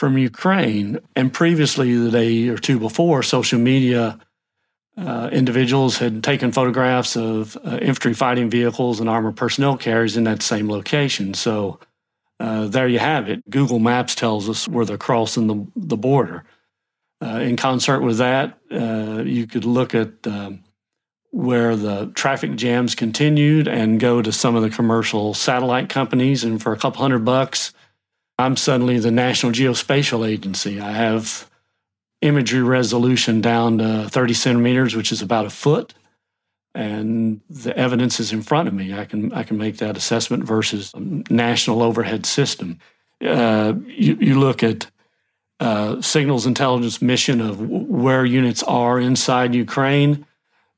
from Ukraine. And previously, the day or two before, social media Uh, individuals had taken photographs of uh, infantry fighting vehicles and armored personnel carriers in that same location. So uh, there you have it. Google Maps tells us where they're crossing the, the border. Uh, in concert with that, uh, you could look at um, where the traffic jams continued and go to some of the commercial satellite companies. And for a couple hundred bucks, I'm suddenly the National Geospatial Agency. I have imagery resolution down to thirty centimeters, which is about a foot. and the evidence is in front of me. I can I can make that assessment versus a national overhead system. Uh, you, you look at uh, signals intelligence mission of where units are inside Ukraine,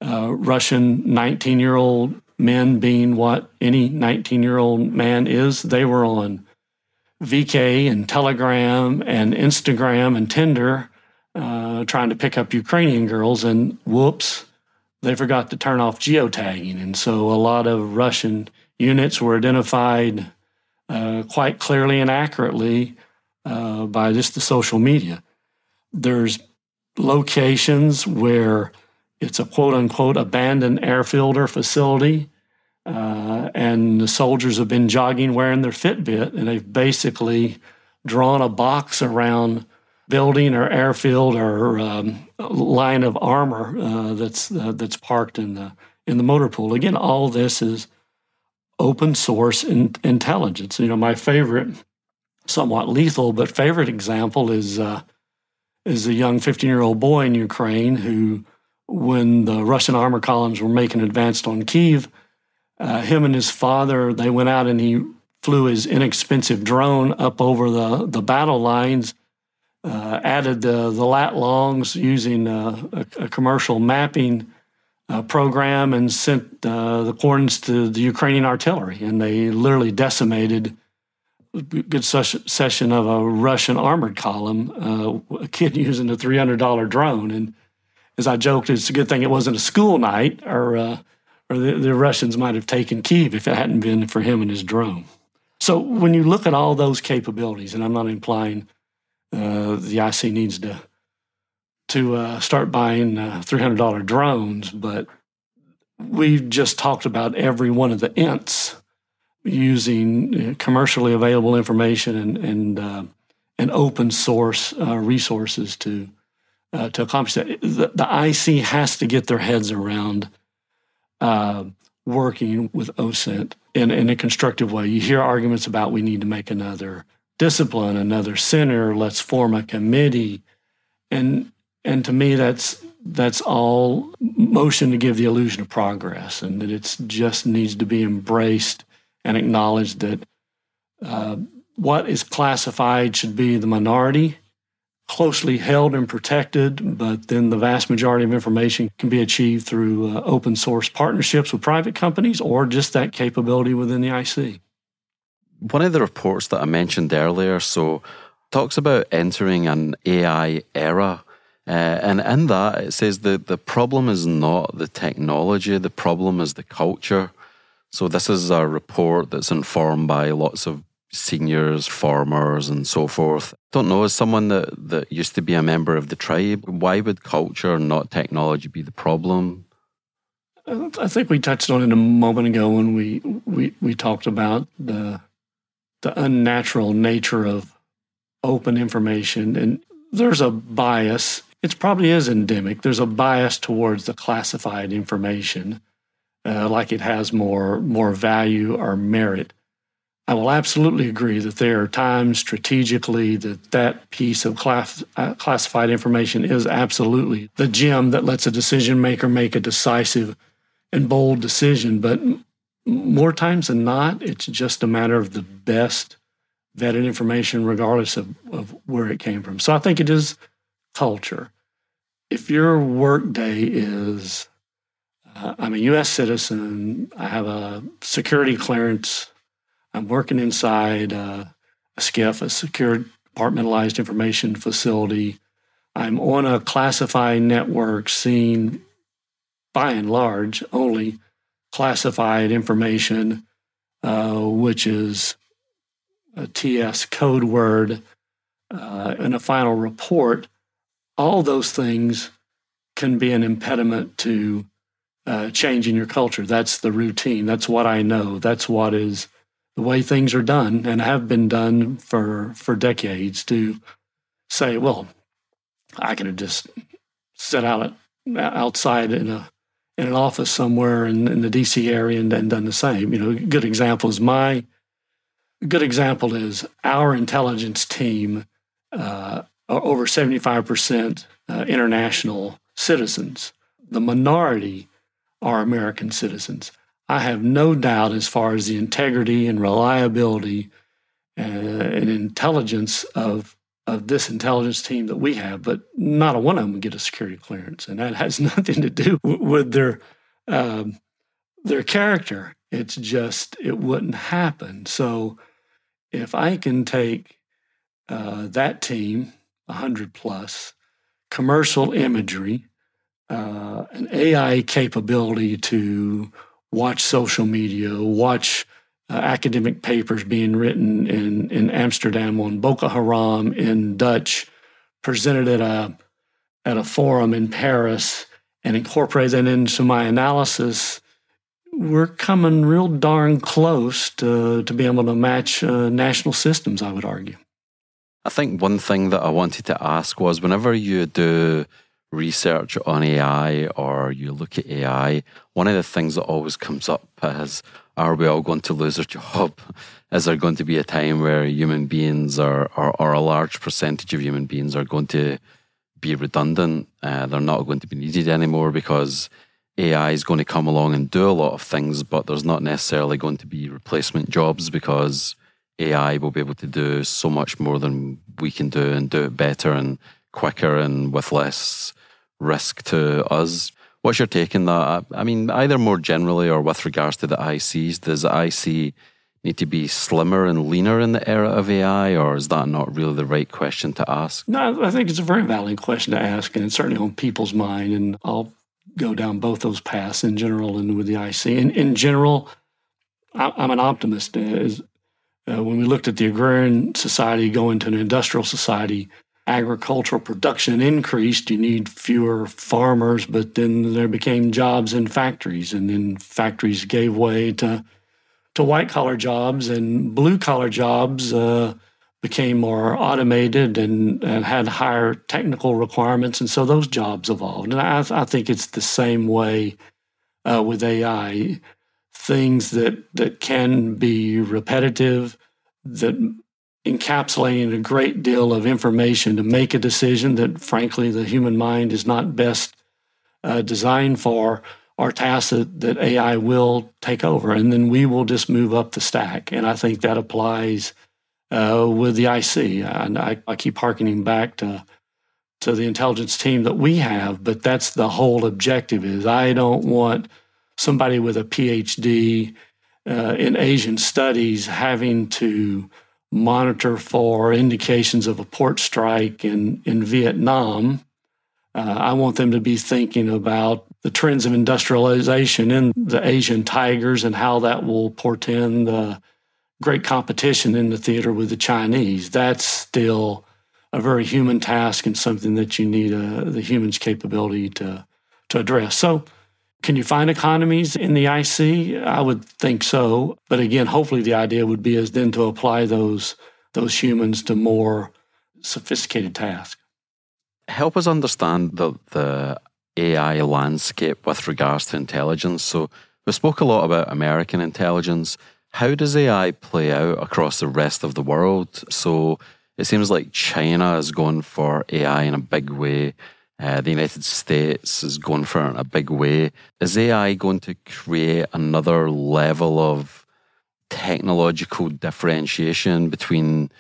uh, Russian nineteen-year-old men being what any nineteen-year-old man is. They were on V K and Telegram and Instagram and Tinder uh, trying to pick up Ukrainian girls, and whoops, they forgot to turn off geotagging. And so a lot of Russian units were identified uh, quite clearly and accurately uh, by just the social media. There's locations where it's a quote-unquote abandoned airfield or facility, uh, and the soldiers have been jogging wearing their Fitbit, and they've basically drawn a box around building or airfield or um, line of armor uh, that's uh, that's parked in the in the motor pool. Again, all this is open source in, intelligence. You know, my favorite, somewhat lethal but favorite example is uh, is a young fifteen-year-old boy in Ukraine who, when the Russian armor columns were making advance on Kyiv, uh, him and his father, they went out and he flew his inexpensive drone up over the the battle lines. Uh, added the, the lat longs using uh, a, a commercial mapping uh, program and sent uh, the coordinates to the Ukrainian artillery. And they literally decimated a good session of a Russian armored column, uh, a kid using a three hundred dollars drone. And as I joked, it's a good thing it wasn't a school night, or, uh, or the, the Russians might have taken Kyiv if it hadn't been for him and his drone. So when you look at all those capabilities, and I'm not implying Uh, the I C needs to to uh, start buying uh, three hundred dollars drones, but we've just talked about every one of the ints using commercially available information and and uh, and open source uh, resources to uh, to accomplish that. The, the I C has to get their heads around uh, working with OSINT in in a constructive way. You hear arguments about we need to make another discipline, another center, let's form a committee. And and to me, that's that's all motion to give the illusion of progress, and that it just needs to be embraced and acknowledged that uh, what is classified should be the minority, closely held and protected, but then the vast majority of information can be achieved through uh, open source partnerships with private companies or just that capability within the I C. One of the reports that I mentioned earlier so talks about entering an A I era, uh, and in that it says that the problem is not the technology, the problem is the culture. So this is a report that's informed by lots of seniors, farmers, and so forth. I don't know, as someone that, that used to be a member of the tribe, why would culture, not technology, be the problem? I think we touched on it a moment ago when we we, we talked about the... the unnatural nature of open information. And there's a bias. It probably is endemic. There's a bias towards the classified information, uh, like it has more, more value or merit. I will absolutely agree that there are times strategically that that piece of class, uh, classified information is absolutely the gem that lets a decision maker make a decisive and bold decision. But more times than not, it's just a matter of the best vetted information, regardless of, of where it came from. So I think it is culture. If your workday is, uh, I'm a U S citizen, I have a security clearance, I'm working inside uh, a SCIF, a secure departmentalized information facility, I'm on a classified network seeing, by and large, only classified information, uh, which is a T S code word, uh, and a final report, all those things can be an impediment to uh, changing your culture. That's the routine. That's what I know. That's what is the way things are done and have been done for, for decades. To say, well, I could have just set out outside in a in an office somewhere in, in the D C area and, and done the same. You know, a good example is my a good example is our intelligence team uh, are over seventy-five percent uh, international citizens. The minority are American citizens. I have no doubt as far as the integrity and reliability and, and intelligence of of this intelligence team that we have, but not a one of them would get a security clearance, and that has nothing to do with their um, their character. It's just it wouldn't happen. So if I can take uh, that team, one hundred plus, commercial imagery, uh, an A I capability to watch social media, watch uh, academic papers being written in, in Amsterdam on Boko Haram in Dutch, presented at a at a forum in Paris, and incorporate that into my analysis, we're coming real darn close to, to be able to match uh, national systems, I would argue. I think one thing that I wanted to ask was, whenever you do research on A I or you look at A I, one of the things that always comes up is, are we all going to lose our job? Is there going to be a time where human beings are, or, or a large percentage of human beings are going to be redundant? Uh, they're not going to be needed anymore because A I is going to come along and do a lot of things, but there's not necessarily going to be replacement jobs because A I will be able to do so much more than we can do, and do it better and quicker and with less risk to us. What's your take on that? I mean, either more generally or with regards to the I Cs, does the I C need to be slimmer and leaner in the era of A I, or is that not really the right question to ask? No, I think it's a very valid question to ask, and it's certainly on people's mind, and I'll go down both those paths in general and with the I C. In, in general, I'm an optimist. As, uh, when we looked at the agrarian society going to an industrial society, agricultural production increased, you need fewer farmers, but then there became jobs in factories, and then factories gave way to to white-collar jobs, and blue-collar jobs uh, became more automated and, and had higher technical requirements, and so those jobs evolved. And I, I think it's the same way uh, with A I. Things that, that can be repetitive, that encapsulating a great deal of information to make a decision that, frankly, the human mind is not best uh, designed for, are tasks that, that A I will take over. And then we will just move up the stack. And I think that applies uh, with the I C. And I, I keep hearkening back to to the intelligence team that we have, but that's the whole objective is I don't want somebody with a P H D uh, in Asian studies having to monitor for indications of a port strike in, in Vietnam. Uh, I want them to be thinking about the trends of industrialization in the Asian tigers and how that will portend the great competition in the theater with the Chinese. That's still a very human task and something that you need a, the human's capability to, to address. So can you find economies in the I C? I would think so. But again, hopefully the idea would be is then to apply those those humans to more sophisticated tasks. Help us understand the, the A I landscape with regards to intelligence. So we spoke a lot about American intelligence. How does A I play out across the rest of the world? So it seems like China is going for A I in a big way. Uh, the United States is going for it in a big way. Is A I going to create another level of technological differentiation between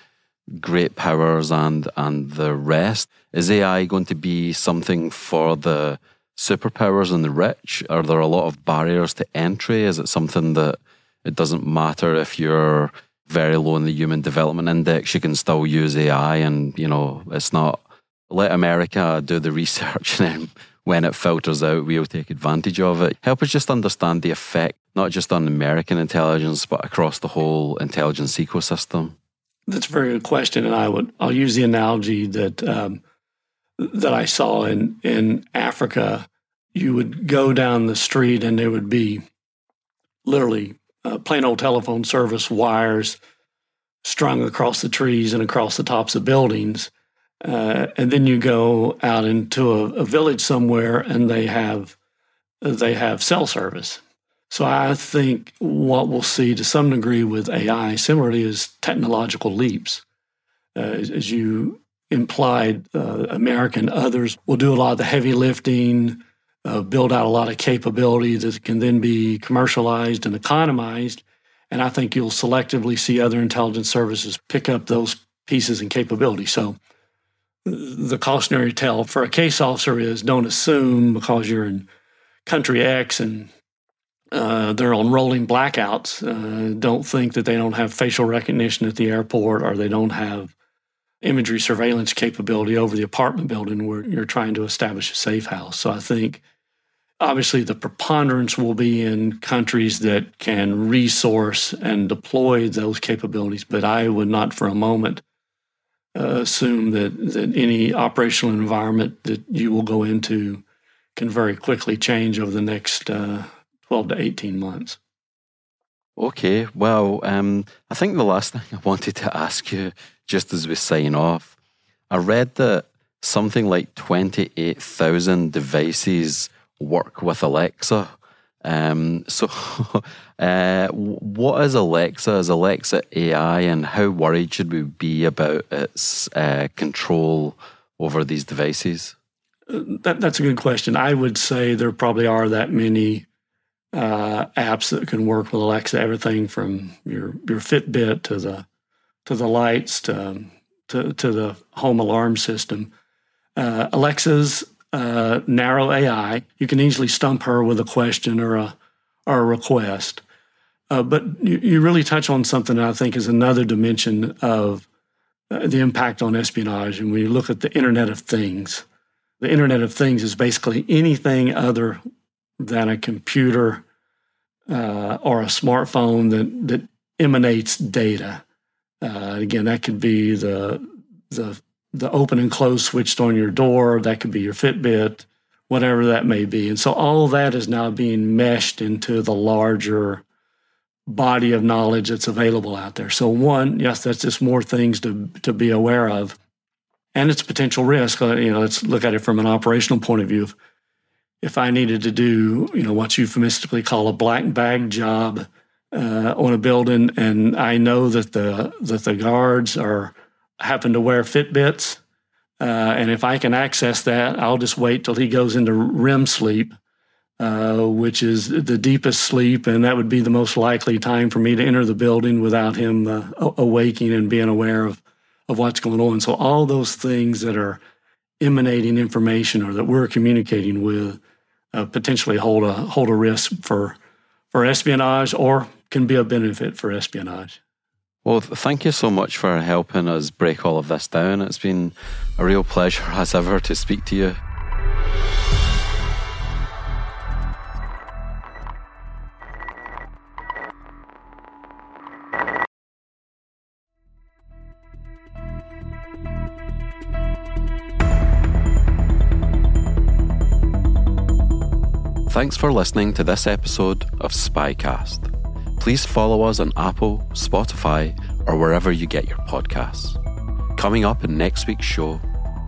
great powers and, and the rest? Is A I going to be something for the superpowers and the rich? Are there a lot of barriers to entry? Is it something that it doesn't matter if you're very low in the Human Development Index, you can still use A I and, you know, it's not... Let America do the research, and then when it filters out, we'll take advantage of it. Help us just understand the effect, not just on American intelligence, but across the whole intelligence ecosystem. That's a very good question, and I would I'll use the analogy that um, that I saw in in Africa. You would go down the street, and there would be literally uh, plain old telephone service wires strung across the trees and across the tops of buildings. Uh, and then you go out into a, a village somewhere, and they have they have cell service. So I think what we'll see to some degree with A I similarly is technological leaps. Uh, as, as you implied, uh, America and others will do a lot of the heavy lifting, uh, build out a lot of capability that can then be commercialized and economized. And I think you'll selectively see other intelligence services pick up those pieces and capabilities. So the cautionary tale for a case officer is don't assume because you're in country X and uh, they're on rolling blackouts, uh, don't think that they don't have facial recognition at the airport or they don't have imagery surveillance capability over the apartment building where you're trying to establish a safe house. So I think obviously the preponderance will be in countries that can resource and deploy those capabilities, but I would not for a moment uh, assume that, that any operational environment that you will go into can very quickly change over the next uh, twelve to eighteen months. Okay, well, um, I think the last thing I wanted to ask you, just as we sign off, I read that something like twenty-eight thousand devices work with Alexa. Um, so uh, what is Alexa? Is Alexa A I, and how worried should we be about its uh, control over these devices? That, that's a good question. I would say there probably are that many Uh, apps that can work with Alexa, everything from your, your Fitbit to the to the lights to to, to the home alarm system. Uh, Alexa's uh, narrow A I, you can easily stump her with a question or a or a request. Uh, but you, you really touch on something that I think is another dimension of uh, the impact on espionage. And when you look at the Internet of Things, the Internet of Things is basically anything other than a computer uh, or a smartphone that, that emanates data. Uh, again, that could be the, the the open and close switched on your door. That could be your Fitbit, whatever that may be. And so all of that is now being meshed into the larger body of knowledge that's available out there. So one, yes, that's just more things to to be aware of, and its potential risk. You know, let's look at it from an operational point of view. If I needed to do, you know, what you euphemistically call a black bag job uh, on a building, and I know that the that the guards are happen to wear Fitbits, uh, and if I can access that, I'll just wait till he goes into REM sleep, uh, which is the deepest sleep, and that would be the most likely time for me to enter the building without him uh, awaking and being aware of of what's going on. So all those things that are emanating information or that we're communicating with Uh, potentially hold a hold a risk for for espionage, or can be a benefit for espionage. Well, thank you so much for helping us break all of this down. It's been a real pleasure as ever to speak to you. Thanks for listening to this episode of SpyCast. Please follow us on Apple, Spotify, or wherever you get your podcasts. Coming up in next week's show.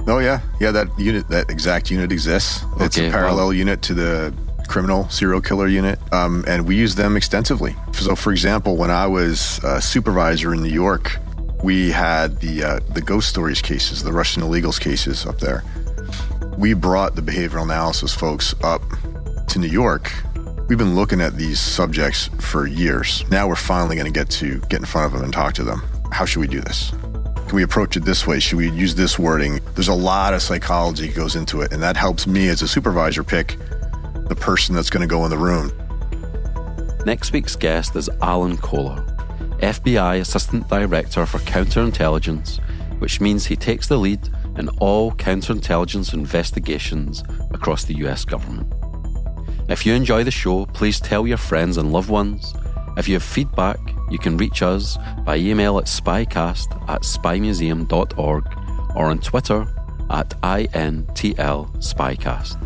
Oh yeah, yeah, that unit, that exact unit exists. Okay, it's a parallel well, unit to the criminal serial killer unit, um, and we use them extensively. So, for example, when I was a supervisor in New York, we had the uh, the ghost stories cases, the Russian illegals cases up there. We brought the behavioral analysis folks up to New York. We've been looking at these subjects for years. Now we're finally going to get to get in front of them and talk to them. How should we do this? Can we approach it this way? Should we use this wording? There's a lot of psychology that goes into it, and that helps me as a supervisor pick the person that's going to go in the room. Next week's guest is Alan Kohler, F B I Assistant Director for Counterintelligence, which means he takes the lead in all counterintelligence investigations across the U S government. If you enjoy the show, please tell your friends and loved ones. If you have feedback, you can reach us by email at spycast at spymuseum dot org or on Twitter at I N T L Spycast.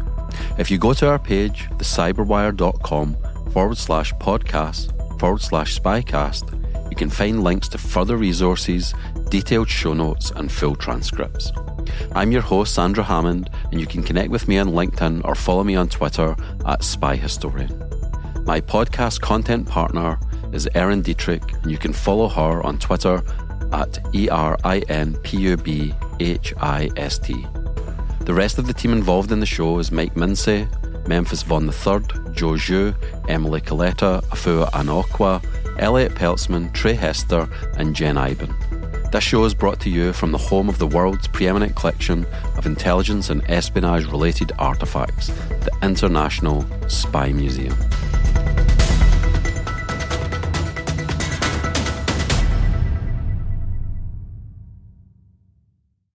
If you go to our page, thecyberwire.com forward slash podcast forward slash spycast, you can find links to further resources, detailed show notes, and full transcripts. I'm your host, Sandra Hammond, and you can connect with me on LinkedIn or follow me on Twitter at SpyHistorian. My podcast content partner is Erin Dietrich, and you can follow her on Twitter at E R I N P U B H I S T. The rest of the team involved in the show is Mike Minsey, Memphis Vaughn the third, Joe Zhu, Emily Coletta, Afua Anokwa, Elliot Peltzman, Trey Hester and Jen Iben. This show is brought to you from the home of the world's preeminent collection of intelligence and espionage-related artefacts, the International Spy Museum.